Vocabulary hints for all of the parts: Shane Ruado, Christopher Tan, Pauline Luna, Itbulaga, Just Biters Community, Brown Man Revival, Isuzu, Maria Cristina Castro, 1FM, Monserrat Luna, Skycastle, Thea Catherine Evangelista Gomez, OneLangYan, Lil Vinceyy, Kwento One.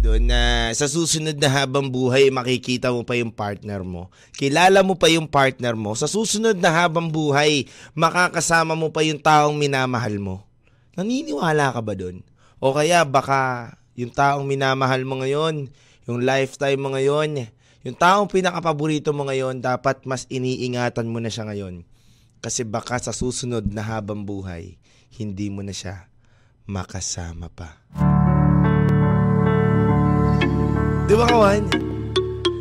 Doon na sa susunod na habang buhay makikita mo pa yung partner mo. Kilala mo pa yung partner mo. Sa susunod na habang buhay makakasama mo pa yung taong minamahal mo. Naniniwala ka ba doon? O kaya baka yung taong minamahal mo ngayon, yung lifetime mo ngayon, yung taong pinakapaborito mo ngayon, dapat mas iniingatan mo na siya ngayon. Kasi baka sa susunod na habang buhay, hindi mo na siya makasama pa. Diba kawan?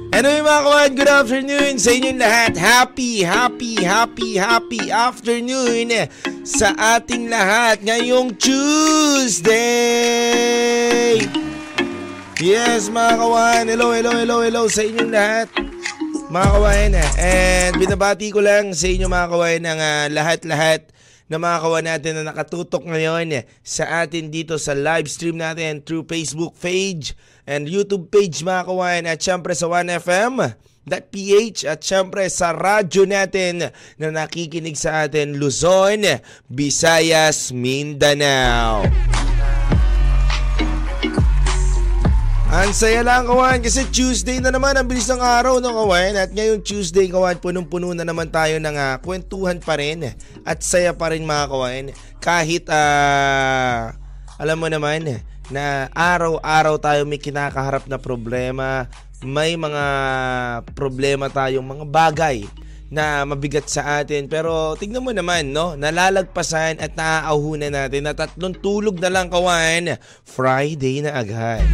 Anyway mga kawan, good afternoon sa inyong lahat. Happy afternoon sa ating lahat ngayong Tuesday. Yes mga kawan, hello sa inyong lahat. Mga kawan, and binabati ko lang sa inyo mga kawan ng lahat-lahat na mga kawan natin na nakatutok ngayon sa atin dito sa live stream natin through Facebook page and YouTube page mga kawan, at syempre sa 1FM.ph at syempre sa radyo natin na nakikinig sa atin Luzon, Visayas, Mindanao. Ang saya lang kawan kasi Tuesday na naman, ang bilis ng araw no kawan, at ngayong Tuesday kawan punong-puno na naman tayo ng kwentuhan pa rin at saya pa rin mga kawan, kahit alam mo naman na araw-araw tayo may kinakaharap na problema, may mga problema tayong mga bagay na mabigat sa atin. Pero tignan mo naman, no? Nalalagpasan at naaauhunan natin na tatlong tulog na lang kawan, Friday na agad.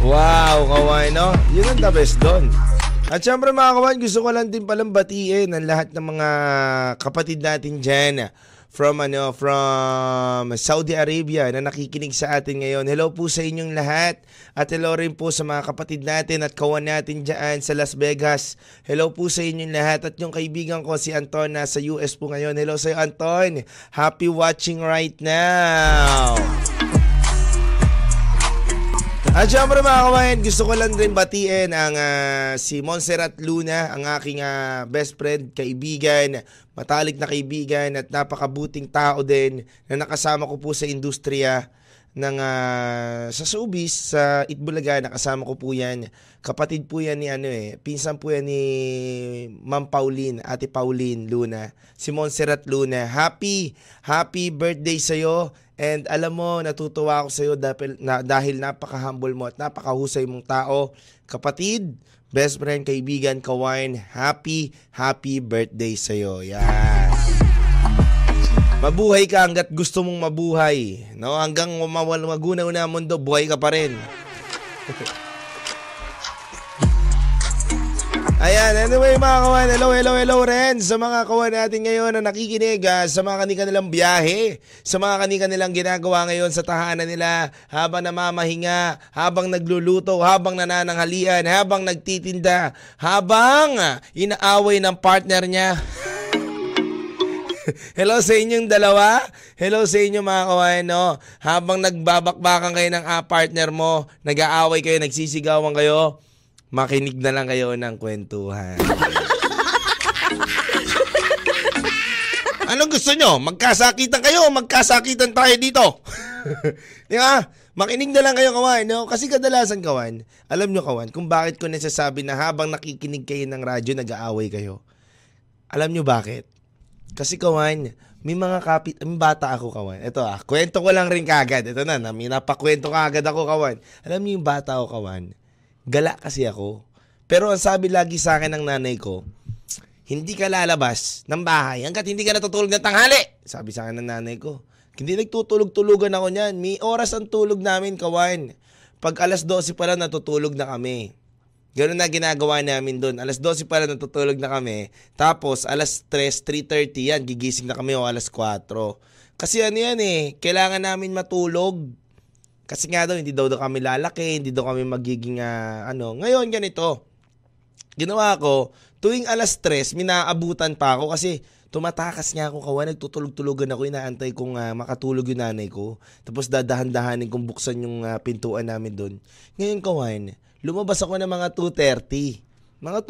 Wow, kawan, no? Yun ang the best doon. At syempre mga kawan, gusto ko lang din palang batiin ang lahat ng mga kapatid natin dyan from Saudi Arabia na nakikinig sa atin ngayon. Hello po sa inyong lahat. At hello rin po sa mga kapatid natin at kawan natin dyan sa Las Vegas. Hello po sa inyong lahat. At yung kaibigan ko si Anton na sa US po ngayon. Hello sa iyo Anton. Happy watching right now. At syempre mga kawan, gusto ko lang rin batiin ang si Monserrat Luna, ang aking best friend, kaibigan, matalik na kaibigan at napakabuting tao din na nakasama ko po sa industriya ng sa showbiz sa Itbulaga. Nakasama ko po yan. Kapatid po yan ni pinsan po yan ni Ma'am Pauline, Ate Pauline Luna, si Monserrat Luna. Happy birthday sa iyo. And alam mo, natutuwa ako sa iyo dahil napaka-humble mo at napakahusay mong tao. Kapatid, best friend, kaibigan, kawain, happy birthday sa iyo. Yan. Mabuhay ka hanggat gusto mong mabuhay. No? Hanggang magunaw na mundo, buhay ka pa rin. Ayan, anyway mga kawan, hello rin sa mga kawan natin ngayon na nakikinig sa mga kanilang biyahe, sa mga kanilang ginagawa ngayon sa tahanan nila, habang namamahinga, habang nagluluto, habang nanananghalian, habang nagtitinda, habang inaaway ng partner niya. Hello sa inyong dalawa. Hello sa inyo mga kawan, no? Habang nagbabakbakan kayo ng partner mo, nag-aaway kayo, nagsisigawan kayo, makinig na lang kayo ng kwentuhan. Anong gusto nyo? Magkasakitan kayo, magkasakitan tayo dito. Di ba? Makinig na lang kayo kawan, no? Kasi kadalasan kawan, alam nyo kawan, kung bakit ko nasasabi na habang nakikinig kayo ng radyo, nag-aaway kayo. Alam nyo bakit? Kasi kawan, may mga may bata ako kawan. Ito kwento ko lang rin kagad. Ito na, may napakwento kagad ako kawan. Alam nyo yung bata ako kawan, gala kasi ako. Pero ang sabi lagi sa akin ng nanay ko, hindi ka lalabas ng bahay hanggat hindi ka natutulog ng tanghali. Sabi sa akin ng nanay ko. Hindi nagtutulog-tulugan ako niyan. May oras ang tulog namin, kawan. Pag alas 12 pa lang natutulog na kami. Ganoon na ginagawa namin doon. Alas 12 pa lang natutulog na kami. Tapos alas 3:30 yan. Gigising na kami o alas 4. Kasi ano yan kailangan namin matulog. Kasi nga daw, hindi daw kami lalaki, hindi daw kami magiging Ngayon, ganito. Ginawa ko, tuwing alas 3, minaabutan pa ako kasi Tumatakas nga ako kawa, nagtutulog-tulogan ako, inaantay kong makatulog yung nanay ko. Tapos dadahan-dahanin kong buksan yung pintuan namin doon. Ngayon kawan, lumabas ako ng mga 2:30. Mga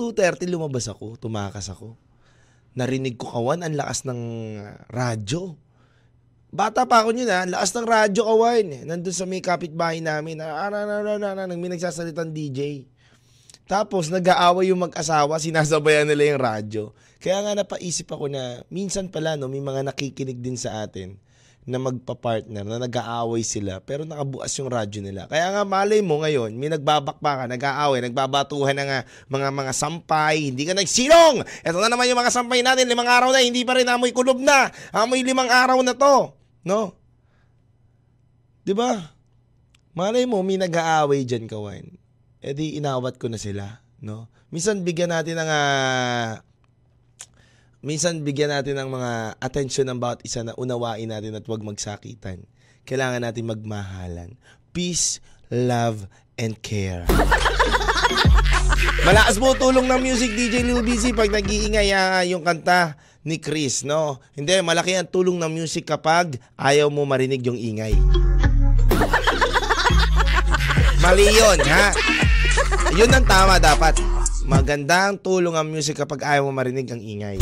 2:30 lumabas ako, tumakas ako. Narinig ko kawan, ang lakas ng radyo. Bata pa ako yun ha, ang lakas ng radyo kawan. Nandun sa may kapitbahay namin, may nagsasalitang DJ. Tapos nag-aaway yung mag-asawa, sinasabayan nila yung radyo. Kaya nga napaisip ako na minsan pala no, may mga nakikinig din sa atin na magpa-partner, na nag-aaway sila pero nakabukas yung radyo nila. Kaya nga malay mo ngayon, may nagbabakbakan, nag-aaway, nagbabatuhan ng mga sampay, hindi ka nagsilong! Ito na naman yung mga sampay natin, 5 araw na, hindi pa rin amoy kulob na, amoy 5 araw na to. No? Diba? Malay mo, may nag-aaway dyan kawan. Eh di inawat ko na sila, no? Minsan bigyan natin ng mga atensyon ng bawat isa na unawain natin at huwag magsakitan. Kailangan natin magmahalan. Peace, love, and care. Malakas po tulong ng music DJ Lil Vinceyy pag nag-iingay yung kanta ni Chris, no? Hindi, malaki ang tulong ng music kapag ayaw mo marinig yung ingay. Mali yun, ha? Yun ang tama dapat. Magandang tulong ang music kapag ayaw mo marinig ang ingay.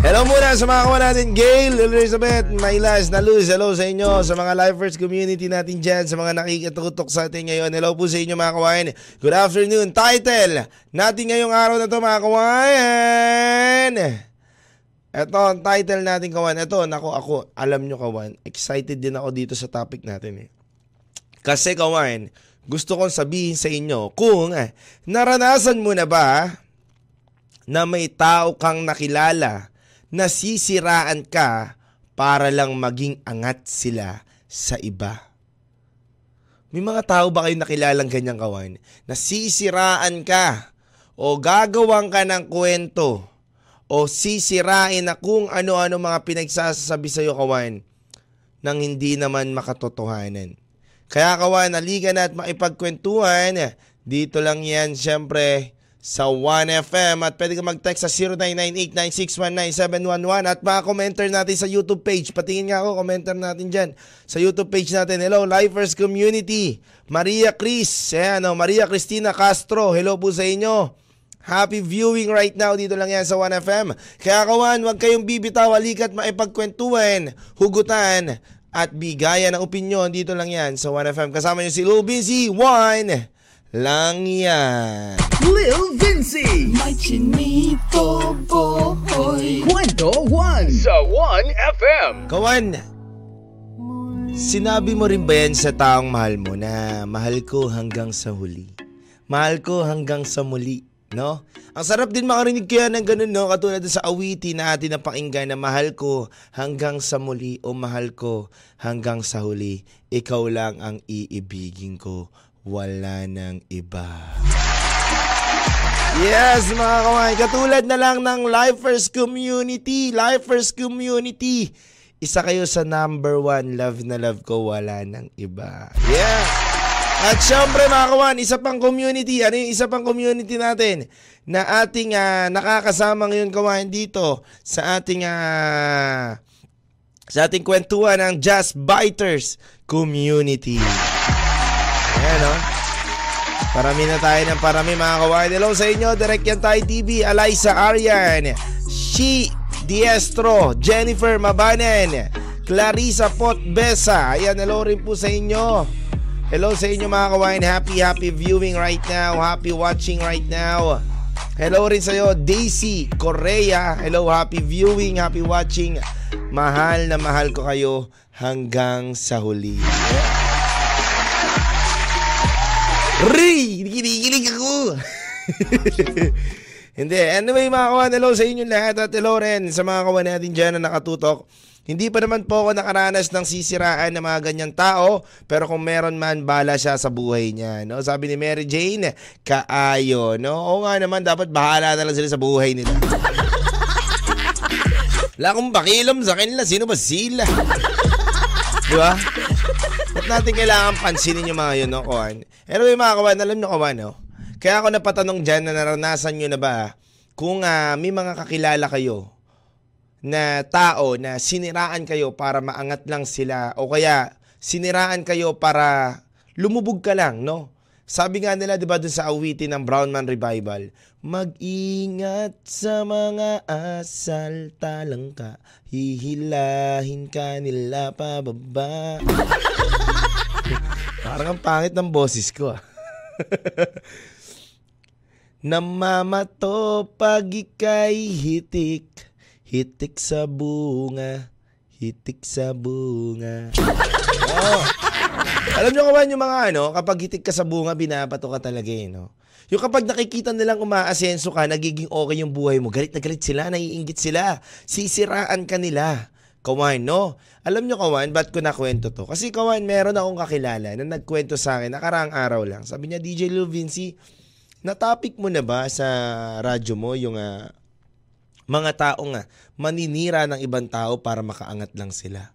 Hello muna sa mga kawan natin, Gail, Elizabeth, Mylas, Naluz. Hello sa inyo, sa mga Live First Community natin dyan, sa mga nakikitutok sa atin ngayon. Hello po sa inyo mga kawan. Good afternoon. Title natin ngayong araw na to mga kawan. Ito ang title natin kawan. Ito, ako, alam nyo kawan, excited din ako dito sa topic natin eh. Kasi kawan, gusto kong sabihin sa inyo kung naranasan mo na ba na may tao kang nakilala na sisiraan ka para lang maging angat sila sa iba. May mga tao ba kayong nakilalang ganyan kawan? Na sisiraan ka o gagawang ka ng kwento o sisirain na kung ano-ano mga pinagsasabi sa iyo kawan nang hindi naman makatotohanan. Kaya kawan, naligan na at makipagkwentuhan. Dito lang yan, syempre, sa 1FM. At pwede ka mag-text sa 0998-961-9711. At mga commenter natin sa YouTube page. Patingin nga ako, commenter natin dyan. Sa YouTube page natin. Hello, Live First Community. Maria Chris. Maria Cristina Castro. Hello po sa inyo. Happy viewing right now, dito lang yan sa 1FM. Kaya kawan, huwag kayong bibitaw. Halika at makipagkwentuhan. Hugutan. At bigayan ng opinyon, dito lang yan sa 1FM. Kasama nyo si Lil Vinceyy, One Lang Yan. Lil Vinceyy, may chinito boy. Kwento One sa 1FM. Kawan, sinabi mo rin ba yan sa taong mahal mo na mahal ko hanggang sa huli? Mahal ko hanggang sa muli, no? Ang sarap din makarinig kaya ng ganun, no? Katulad sa awitin na atin na pakinggan na mahal ko hanggang sa muli o mahal ko hanggang sa huli. Ikaw lang ang iibigin ko. Wala nang iba. Yes, mga kawan. Katulad na lang ng Live First Community. Live First Community. Isa kayo sa #1 love na love ko. Wala nang iba. Yes! At syempre mga kawan, isa pang community. Ano yung isa pang community natin na ating nakakasama ngayon kawan dito sa ating kwentuhan ng Just Biters Community. Ayan o. Parami na tayo ng parami mga kawan. Hello sa inyo, Direct Yan Tayo TV, Alaysa Arian, Shi Diestro, Jennifer Mabanen, Clarissa Potbesa. Ayan, hello rin po sa inyo. Hello sa inyo mga kawain. Happy viewing right now. Happy watching right now. Hello rin sa'yo, Daisy Correa. Hello, happy viewing, happy watching. Mahal na mahal ko kayo hanggang sa huli. Ray! Kinikilig ako! Hindi. Anyway mga kawain, hello sa inyo lahat. At hello rin sa mga kawain natin dyan na nakatutok. Hindi pa naman po ako nakaranas ng sisiraan ng mga ganyang tao, pero kung meron man, bahala siya sa buhay niya. No? Sabi ni Mary Jane, kaayo. No? Oo nga naman, dapat bahala na lang sila sa buhay nila. Wala akong pakialam sa kanila, sino ba sila? Diba? Ba't natin kailangan pansinin yung mga yun, no, kawan? Anyway, mga kawan, alam nyo, kawan, no? Kaya ako napatanong dyan na naranasan nyo na ba kung may mga kakilala kayo na tao na siniraan kayo para maangat lang sila o kaya siniraan kayo para lumubog ka lang, no? Sabi nga nila, di ba, dun sa awitin ng Brown Man Revival, mag-ingat sa mga asal, talang ka, hihilahin ka nila pababa. Parang ang pangit ng boses ko, ah. Namamato pag ika'y hitik, hitik sa bunga, hitik sa bunga. Oh. Alam nyo kawan yung mga ano, kapag hitik ka sa bunga, binabato ka talaga eh, no? Yung kapag nakikita nilang umaasenso ka, nagiging okay yung buhay mo, galit na galit sila, naiinggit sila, sisiraan ka nila. Kawan, no? Alam nyo kawan, ba't ko nakwento to? Kasi kawan, meron akong kakilala na nagkwento sa akin, nakaraang araw lang. Sabi niya, DJ Lil Vinceyy, na-topic mo na ba sa radyo mo yung mga taong maninira ng ibang tao para makaangat lang sila?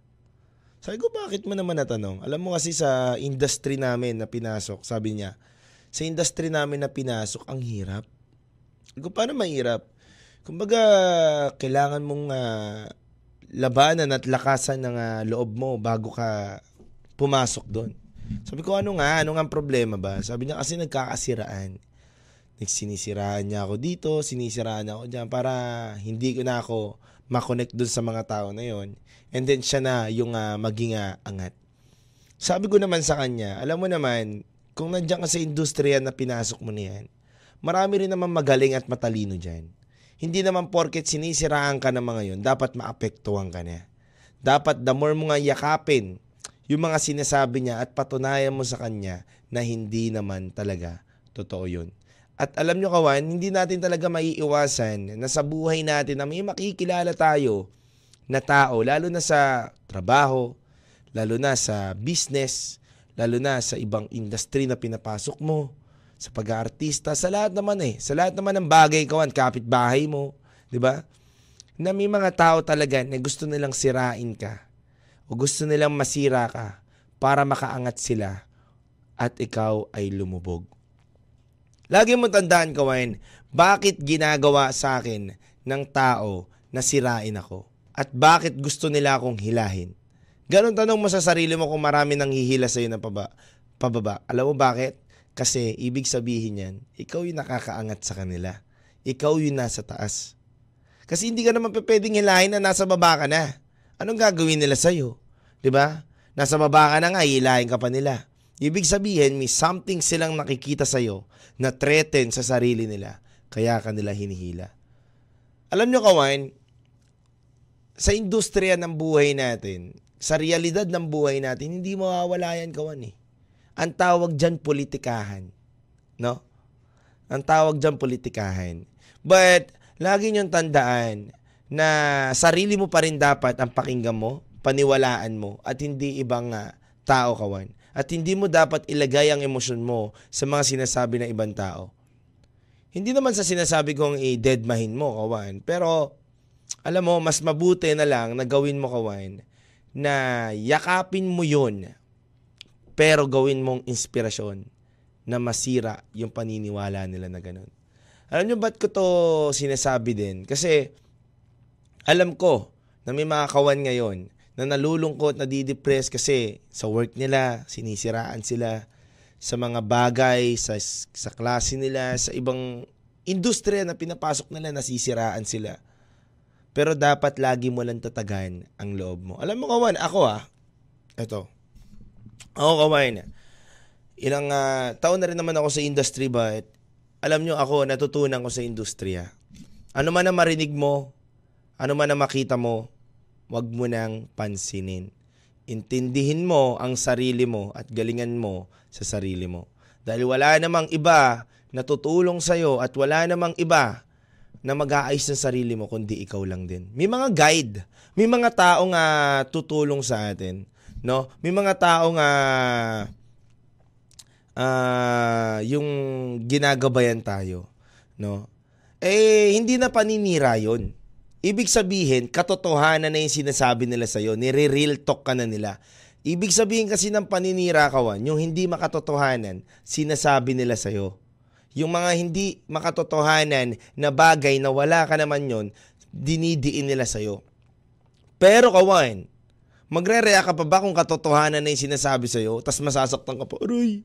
Sabi ko, bakit mo naman natanong? Alam mo kasi sa industry namin na pinasok, sabi niya, sa industry namin na pinasok, ang hirap. Sabi ko, paano mahirap? Kumbaga, kailangan mong labanan at lakasan ng loob mo bago ka pumasok doon. Sabi ko, ano nga ang problema ba? Sabi niya, kasi nagkakasiraan. Sinisiraan niya ako dito, sinisiraan niya ako dyan para hindi ko na ako makonect dun sa mga tao na yon. And then siya na yung maging angat. Sabi ko naman sa kanya, alam mo naman, kung nandiyan ka sa industriya na pinasok mo niyan, marami rin naman magaling at matalino dyan. Hindi naman porket sinisiraan ka ng mga yon, dapat maapektuhan ka niya. Dapat the more mo nga yakapin yung mga sinasabi niya at patunayan mo sa kanya na hindi naman talaga totoo yun. At alam nyo kawan, hindi natin talaga maiiwasan na sa buhay natin na may makikilala tayo na tao, lalo na sa trabaho, lalo na sa business, lalo na sa ibang industry na pinapasok mo, sa pag-aartista, sa lahat naman eh. Sa lahat naman ng bagay, kawan, kapitbahay mo, di ba? Na may mga tao talaga na gusto nilang sirain ka o gusto nilang masira ka para makaangat sila at ikaw ay lumubog. Lagi mo tandaan, kawain, bakit ginagawa sa akin ng tao na sirain ako? At bakit gusto nila akong hilahin? Ganon tanong mo sa sarili mo kung marami nang hihila sa'yo na pababa. Alam mo bakit? Kasi ibig sabihin yan, ikaw yung nakakaangat sa kanila. Ikaw yung nasa taas. Kasi hindi ka naman pwedeng hilahin na nasa baba ka na. Anong gagawin nila sa'yo? Diba? Nasa baba ka na nga, hilahin ka pa nila. Ibig sabihin, may something silang nakikita sa'yo na threaten sa sarili nila, kaya kanila hinihila. Alam nyo, kawan, sa industriya ng buhay natin, sa realidad ng buhay natin, hindi mawawala yan, kawan, eh. Ang tawag dyan, politikahan. No? Ang tawag dyan, politikahan. But, lagi nyong tandaan na sarili mo pa rin dapat ang pakinggan mo, paniwalaan mo, at hindi ibang tao, kawan. At hindi mo dapat ilagay ang emosyon mo sa mga sinasabi ng ibang tao. Hindi naman sa sinasabi kong i-deadmahin mo, kawan. Pero, alam mo, mas mabuti na lang na gawin mo, kawan, na yakapin mo yun, pero gawin mong inspirasyon na masira yung paniniwala nila na ganun. Alam nyo ba't ko to sinasabi din? Kasi, alam ko na may mga kawan ngayon na nalulungkot, nadidepress kasi sa work nila, sinisiraan sila sa mga bagay, sa klase nila, sa ibang industriya na pinapasok nila, nasisiraan sila. Pero dapat lagi mo lang tatagan ang loob mo. Alam mo, kawan, ako, kawan, ilang taon na rin naman ako sa industry, but alam nyo, ako, natutunan ko sa industriya. Ano man na marinig mo, ano man na makita mo, huwag mo nang pansinin. Intindihin mo ang sarili mo at galingan mo sa sarili mo. Dahil wala namang iba na tutulong sa'yo at wala namang iba na mag-aayos ng sarili mo kundi ikaw lang din. May mga guide. May mga taong tutulong sa atin. No? May mga taong yung ginagabayan tayo. No? Eh, hindi na paninira yun. Ibig sabihin, katotohanan na yung sinasabi nila sa'yo. Nire-real talk ka na nila. Ibig sabihin kasi ng paninira, kawan, yung hindi makatotohanan, sinasabi nila sa'yo. Yung mga hindi makatotohanan na bagay na wala ka naman yon, dinidiin nila sa'yo. Pero kawan, magre-react ka pa ba kung katotohanan na yung sinasabi sa'yo? Tapos masasaktan ka pa, aray,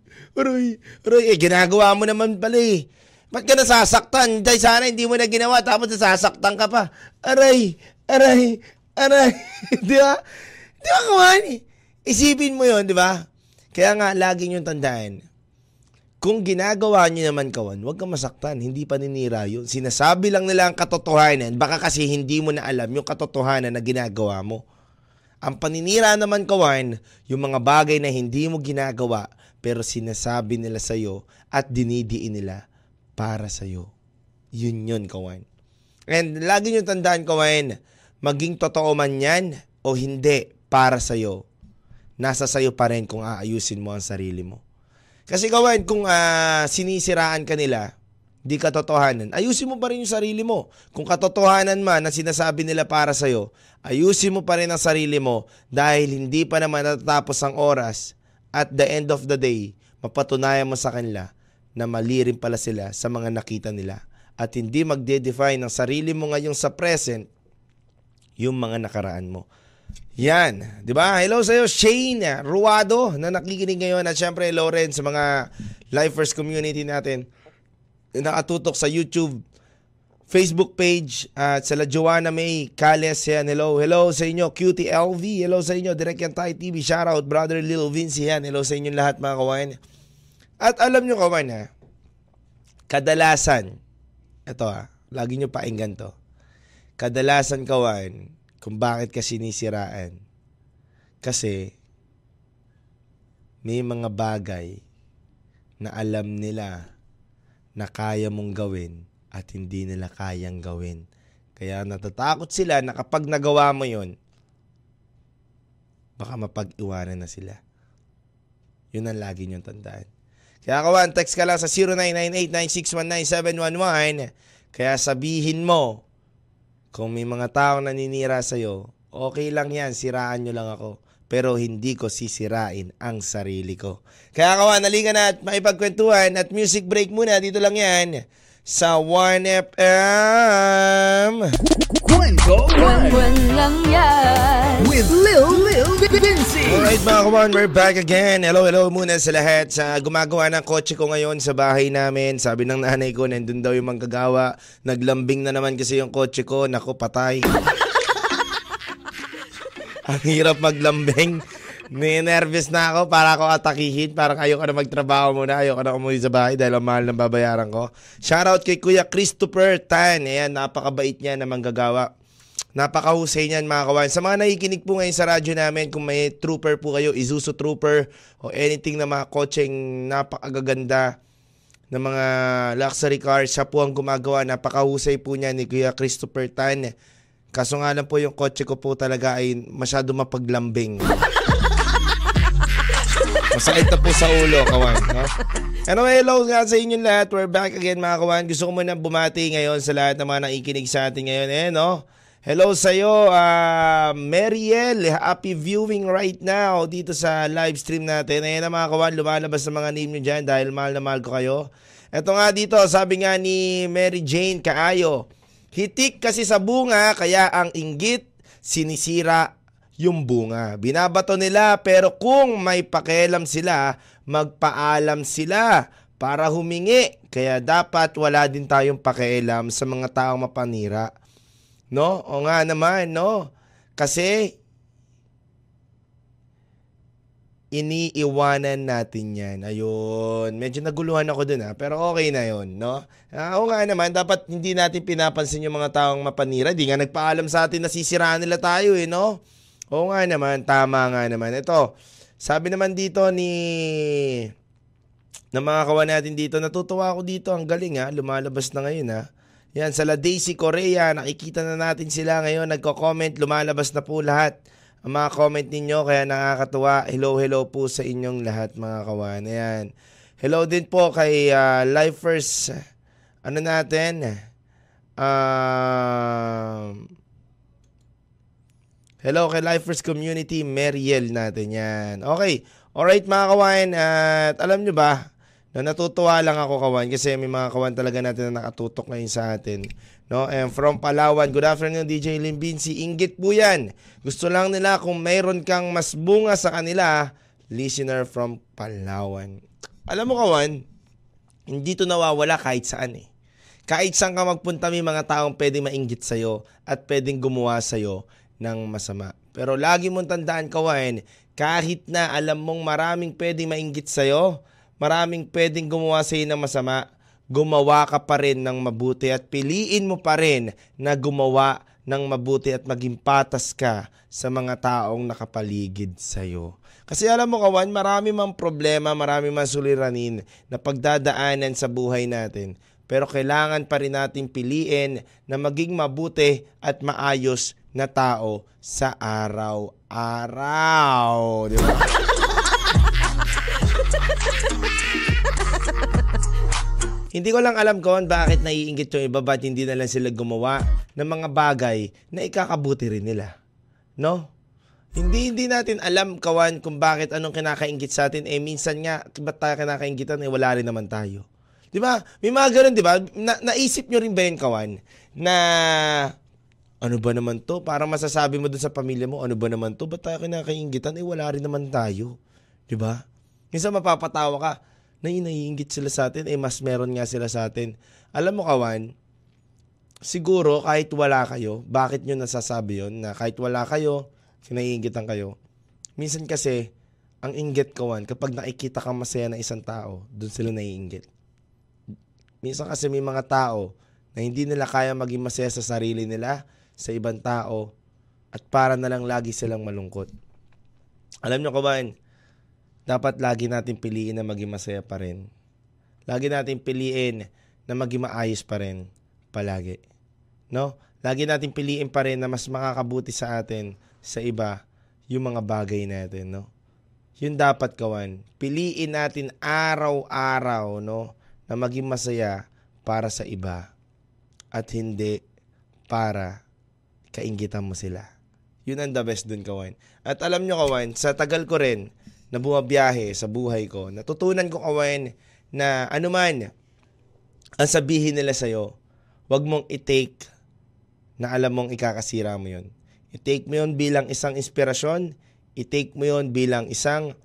eh ginagawa mo naman pala eh. Ba't ka nasasaktan? Dahil sana hindi mo na ginawa tapos nasasaktan ka pa. Aray. Di ba? Di ba kawan? Isipin mo yon, di ba? Kaya nga, lagi niyong tandaan. Kung ginagawa niyo naman kawan, huwag kang masaktan, hindi paninira yun. Sinasabi lang nila ang katotohanan, baka kasi hindi mo na alam yung katotohanan na ginagawa mo. Ang paninira naman kawan, yung mga bagay na hindi mo ginagawa, pero sinasabi nila sa'yo at dinidiin nila para sa'yo. Yun yun kawan. And lagi nyo tandaan kawan, maging totoo man yan o hindi para sa'yo, nasa sa'yo pa rin kung aayusin mo ang sarili mo. Kasi kawan, kung sinisiraan ka nila, di katotohanan, ayusin mo pa rin yung sarili mo. Kung katotohanan man na sinasabi nila para sa'yo, ayusin mo pa rin ang sarili mo dahil hindi pa naman natatapos ang oras. At the end of the day, mapatunayan mo sa kanila na mali rin pala sila sa mga nakita nila. At hindi magde-define ng sarili mo ngayong sa present yung mga nakaraan mo. Yan, di ba? Hello sa'yo, Shane Ruado na nakikinig ngayon at syempre Lauren sa mga Live First Community natin nakatutok sa YouTube, Facebook page at sa La Joanna May Cales. Yan, hello. Hello sa inyo, Cutie LV. Hello sa inyo, Direct Yan Tayo TV. Shoutout, brother Lil Vinceyy. Yan, hello sa inyo lahat mga kawan. At alam nyo kawan ha, kadalasan, ito ha, lagi nyo painggan to. Kadalasan kawan, kung bakit ka sinisiraan. Kasi may mga bagay na alam nila na kaya mong gawin at hindi nila kayang gawin. Kaya natatakot sila na kapag nagawa mo yon, baka mapag-iwanan na sila. Yun ang lagi niyong tandaan. Kaya kawan, text ka lang sa 0998-9619711. Kaya sabihin mo, kung may mga tao naninira sa'yo, okay lang yan, siraan nyo lang ako. Pero hindi ko sisirain ang sarili ko. Kaya kawan, halika na at maipagkwentuhan at music break muna. Dito lang yan sa 1FM. Kwento One lang yan. With Lil Vinceyy. Alright mga kawan, we're back again. Hello, hello muna sa lahat. Sa gumagawa ng kotse ko ngayon sa bahay namin. Sabi ng nanay ko, nandun daw yung manggagawa. Naglambing na naman kasi yung kotse ko. Naku, patay. Ang hirap maglambing. Nervous na ako. Para ako atakihin. Parang ayoko na magtrabaho muna. Ayoko na umuwi sa bahay dahil ang mahal ng babayaran ko. Shoutout kay Kuya Christopher Tan. Ayan, napakabait niya na manggagawa. Napakahusay niyan mga kawan. Sa mga nakikinig po ngayon sa radyo namin, kung may trooper po kayo, Isuzu trooper o anything na mga kotseng napakagaganda na mga luxury cars, siya po ang gumagawa. Napakahusay po niya ni Kuya Christopher Tan. Kaso nga lang po yung kotse ko po talaga ay masyado mapaglambing. Masakit na po sa ulo, kawan. No? Anyway, hello nga sa inyo lahat. We're back again mga kawan. Gusto ko muna bumati ngayon sa lahat ng mga nakikinig sa atin ngayon. No? Hello sa'yo, Mariel. Happy viewing right now dito sa live stream natin. Ayan na mga kawan, lumalabas na mga name nyo dyan dahil mahal na mahal ko kayo. Ito nga dito, sabi nga ni Mary Jane Kaayo, hitik kasi sa bunga kaya ang inggit sinisira yung bunga. Binabato nila pero kung may pakialam sila, magpaalam sila para humingi. Kaya dapat wala din tayong pakialam sa mga taong mapanira. No? O nga naman, no? Kasi iniiwanan natin yan. Ayun. Medyo naguluhan ako dun ha. Pero okay na yun, no? O nga naman, dapat hindi natin pinapansin yung mga taong mapanira. Di nga nagpaalam sa atin na sisiraan nila tayo, eh, no? O nga naman, tama nga naman. Ito, sabi naman dito ni ng mga kawan natin dito, natutuwa ako dito. Ang galing ha. Lumalabas na ngayon ha. Yan, sa La Daisy Korea, nakikita na natin sila ngayon, nagko-comment, lumalabas na po lahat ang mga comment ninyo, kaya nakakatuwa. Hello, hello po sa inyong lahat mga kawan. Ayan. Hello din po kay Live First, ano natin? Hello kay Live First Community, Mariel natin yan. Okay, alright mga kawan, at alam nyo ba, na natutuwa lang ako, Kawan, kasi may mga Kawan talaga natin na nakatutok ngayon sa atin. No? And from Palawan, good afternoon DJ Lil Vinceyy. Inggit po yan. Gusto lang nila kung mayroon kang mas bunga sa kanila. Listener from Palawan. Alam mo, Kawan, hindi to nawawala kahit saan eh. Kahit saan ka magpunta, may mga taong pwedeng mainggit sa'yo at pwedeng gumawa sa'yo ng masama. Pero lagi mong tandaan, Kawan, kahit na alam mong maraming pwedeng mainggit sa'yo, maraming pwedeng gumawa sa'yo ng masama, gumawa ka pa rin ng mabuti at piliin mo pa rin na gumawa ng mabuti at maging patas ka sa mga taong nakapaligid sa'yo. Kasi alam mo, Kawan, marami mang problema, marami mang suliranin na pagdadaanan sa buhay natin. Pero kailangan pa rin natin piliin na maging mabuti at maayos na tao sa araw-araw. Di ba? Hindi ko lang alam kung bakit naiinggit yung iba, ba't hindi na lang sila gumawa ng mga bagay na ikakabuti rin nila. No? Hindi natin alam, Kawan, kung bakit anong kinakainggit sa atin. Eh, minsan nga, ba't tayo kinakainggitan? Eh, wala rin naman tayo. Diba? May mga ganun, diba? Naisip nyo rin ba yun, Kawan? Na, ano ba naman to? Parang masasabi mo dun sa pamilya mo, ano ba naman to? Ba't tayo kinakainggitan? Eh, wala rin naman tayo. Diba? Minsan mapapatawa ka, na naiinggit sila sa atin, eh, mas meron nga sila sa atin. Alam mo, Kawan, siguro kahit wala kayo, bakit nyo nasasabi yun? Na kahit wala kayo, kinaiinggitan kayo. Minsan kasi, ang inggit, Kawan, kapag nakikita ka masaya na isang tao, doon sila naiinggit. Minsan kasi may mga tao na hindi nila kaya maging masaya sa sarili nila, sa ibang tao, at para na lang lagi silang malungkot. Alam nyo, Kawan, dapat lagi natin piliin na maging masaya pa rin. Lagi natin piliin na maging maayos pa rin palagi. No? Lagi natin piliin pa rin na mas makakabuti sa atin sa iba yung mga bagay natin, no? Yun dapat, Kawan. Piliin natin araw-araw, no, na maging masaya para sa iba at hindi para kainggitan mo sila. Yun ang the best dun, Kawan. At alam nyo, Kawan, sa tagal ko rin na bumabiyahe sa buhay ko, natutunan ko, Kawan, na anuman ang sabihin nila sa'yo, wag mong i-take na alam mong ikakasira mo yun. I-take mo yun bilang isang inspirasyon. I-take mo yun bilang isang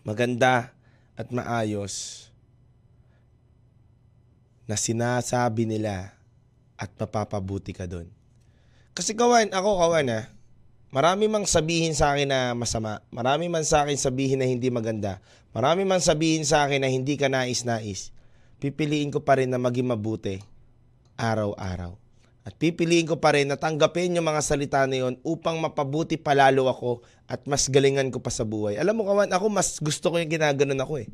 maganda at maayos na sinasabi nila at mapapabuti ka dun. Kasi, Kawan, ako, Kawan, ha, marami mang sabihin sa akin na masama. Marami man sa akin sabihin na hindi maganda. Marami man sabihin sa akin na hindi ka nais-nais. Pipiliin ko pa rin na maging mabuti araw-araw. At pipiliin ko pa rin na tanggapin yung mga salita na yun upang mapabuti palalo ako at mas galingan ko pa sa buhay. Alam mo, Kawan, ako mas gusto ko yung ginaganon ako eh.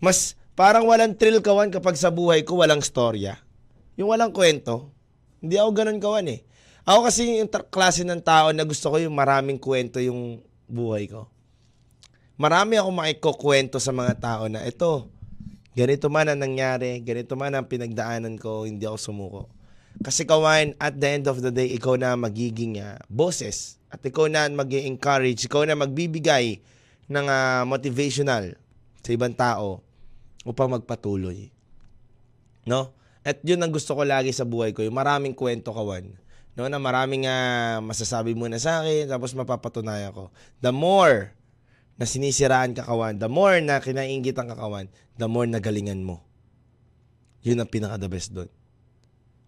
Mas parang walang thrill, Kawan, kapag sa buhay ko walang storya. Yung walang kwento. Hindi ako ganon, Kawan eh. Ako kasi yung klase ng tao na gusto ko yung maraming kwento yung buhay ko. Marami ako makikukwento sa mga tao na ito, ganito man ang nangyari, ganito man ang pinagdaanan ko, hindi ako sumuko. Kasi, Kawan, at the end of the day, ikaw na magiging boses. At ikaw na mag-encourage. Ikaw na magbibigay ng motivational sa ibang tao upang magpatuloy. No? At yun ang gusto ko lagi sa buhay ko. Yung maraming kwento, Kawan. No? Na maraming masasabi muna sa akin, tapos mapapatunayan ko. The more na sinisiraan ka, Kawan, the more na kinainggitan ka, Kawan, the more na galingan mo. Yun ang pinaka-the best doon.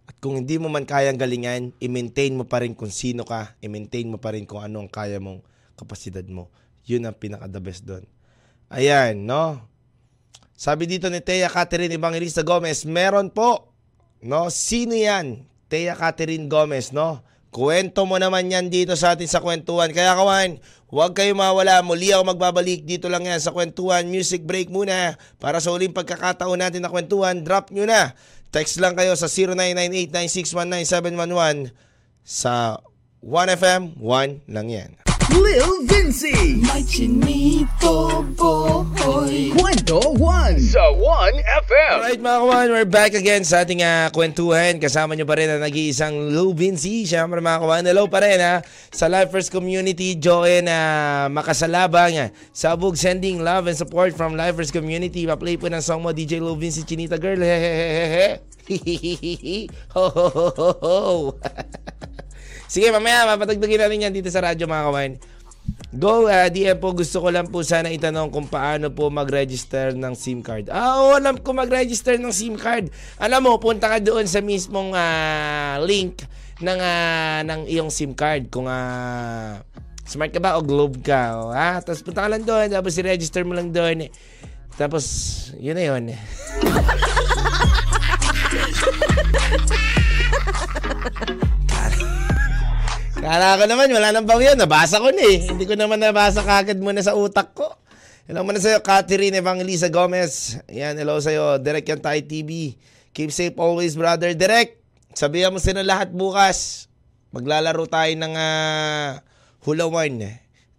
At kung hindi mo man kayang galingan, i-maintain mo pa rin kung sino ka, i-maintain mo pa rin kung ano ang kaya mong kapasidad mo. Yun ang pinaka-the best doon. Ayan, no? Sabi dito ni Thea Catherine Evangelista Gomez, meron po, no? Sino yan? Thea Catherine Gomez, no? Kwento mo naman yan dito sa atin sa Kwentuhan. Kaya, Kawan, huwag kayo mawala. Muli ako magbabalik. Dito lang yan sa Kwentuhan. Music break muna. Para sa uling pagkakataon natin na Kwentuhan, drop nyo na. Text lang kayo sa 0998-9619711 sa 1FM, 1 lang yan. Lil Vinceyy, may chinito boy, Kwento One sa 1FM. Alright mga kawan, we're back again sa ating kwentuhan. Kasama nyo pa rin ang nag-iisang Lil Vinceyy. Siyempre mga kawan, hello pa rin sa Live First Community, Joe na makasalabang sabog, sending love and support from Live First Community. Paplay po ng song mo, DJ Lil Vinceyy, Chinita Girl. Sige, mamaya mapatagtagin natin yan dito sa radyo mga kawan. Go, DM po. Gusto ko lang po sana itanong kung paano po mag-register ng SIM card. Oo, alam ko mag-register ng SIM card. Alam mo, punta ka doon sa mismong link ng iyong SIM card. Kung smart ka ba o globe ka. O, ha? Tapos punta ka lang doon. Tapos i-register mo lang doon. Tapos, yun na yun. Kala ko naman, wala nang baw yun. Nabasa ko na eh. Hindi ko naman nabasa kagad muna sa utak ko. Hello muna sa'yo, Catherine Evangelista Gomez. Yan, hello sa'yo. Direk yan tayo, TV. Keep safe always, brother. Direk, sabihan mo sila lahat bukas. Maglalaro tayo ng hulawan.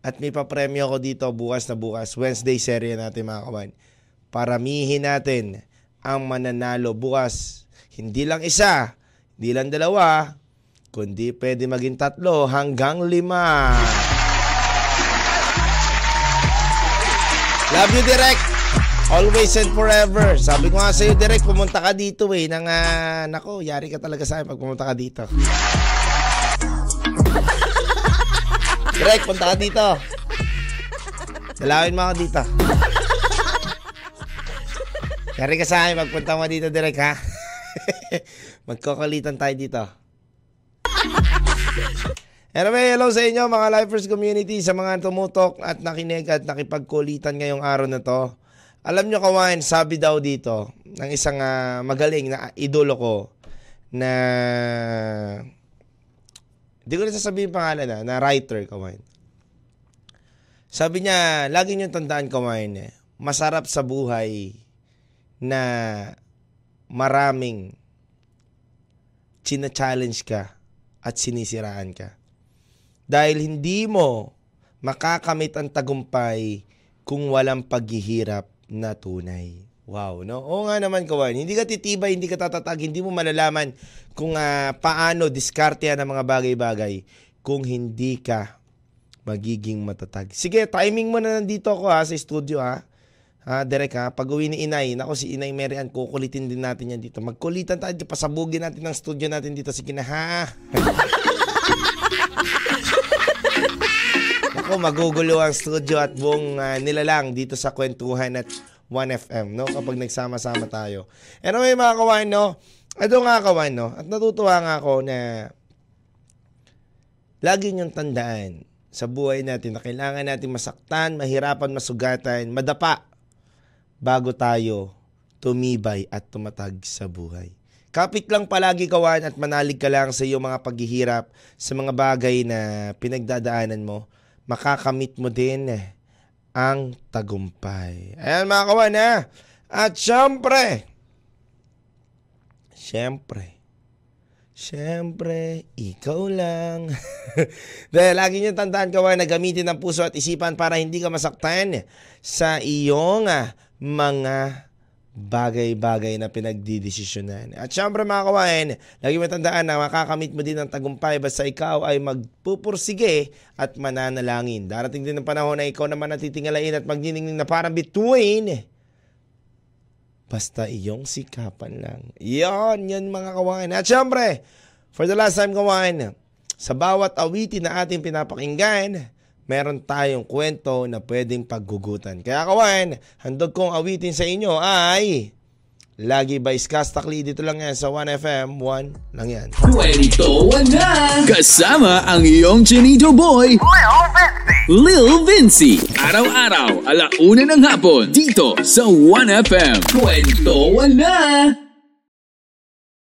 At may papremyo ko dito bukas na bukas. Wednesday serye natin mga kawan. Paramihin natin ang mananalo bukas. Hindi lang isa, hindi lang dalawa, kundi pwede maging 3 hanggang 5. Love you, Direk. Always and forever. Sabi ko nga sa'yo, Direk, pumunta ka dito eh. Nako, yari ka talaga sa'yo pag pumunta ka dito. Direk, punta ka dito. Dalawin mo ako dito. Yari ka sa'yo pag punta mo dito, Direk, ha? Magkukulitan tayo dito. Anyway, hello sa inyo mga Live First Community, sa mga tumutok at nakinig at nakipagkulitan ngayong araw na to. Alam nyo kawan, sabi daw dito ng isang magaling na idolo ko na hindi ko na sasabihin pangalan na writer kawan. Sabi niya, lagi nyo tandaan kawan, masarap sa buhay na maraming china-challenge ka at sinisiraan ka. Dahil hindi mo makakamit ang tagumpay kung walang paghihirap na tunay. Wow, no? Oo nga naman, kawan. Hindi ka titibay, hindi ka tatatag, hindi mo malalaman kung paano diskarte ng mga bagay-bagay kung hindi ka magiging matatag. Sige, timing mo na nandito ako sa studio Direk pag-uwi ni Inay. Nako, si Inay Marian, kukulitin din natin yan dito. Magkulitan tayo, pasabugin natin ang studio natin dito. Sige na, ha? Nako, magugulo ang studio at buong nilalang dito sa kwentuhan at 1FM, no? Kapag nagsama-sama tayo. Anyway, mga kawan, no? Ito nga, kawan, no? At natutuwa nga ako na lagi niyong tandaan sa buhay natin na kailangan natin masaktan, mahirapan, masugatan, madapa bago tayo tumibay at tumatag sa buhay. Kapit lang palagi kawan at manalig ka lang sa iyong mga paghihirap, sa mga bagay na pinagdadaanan mo. Makakamit mo din ang tagumpay. Ayan mga kawan At syempre, ikaw lang. Dahil lagi niyo tandaan kawan na gamitin ang puso at isipan para hindi ka masaktan sa iyong mga bagay-bagay na pinagdidesisyonan. At syempre mga kawain, lagi mo tandaan na makakamit mo din ang tagumpay basta ikaw ay magpupursige at mananalangin. Darating din ang panahon na ikaw naman natitingalain at magniningning na parang bituin. Basta iyong sikapan lang. Yan mga kawain. At syempre, for the last time kawain, sa bawat awitin na ating pinapakinggan, meron tayong kwento na pwedeng paggugutan. Kaya kawan, handog kong awitin sa inyo ay Lagi by Skycastle. Dito lang yan sa 1FM, One lang yan. Kwento na! Kasama ang iyong chinito boy, Lil Vinceyy. Araw-araw, 1:00 ng hapon, dito sa 1FM. Kwento na!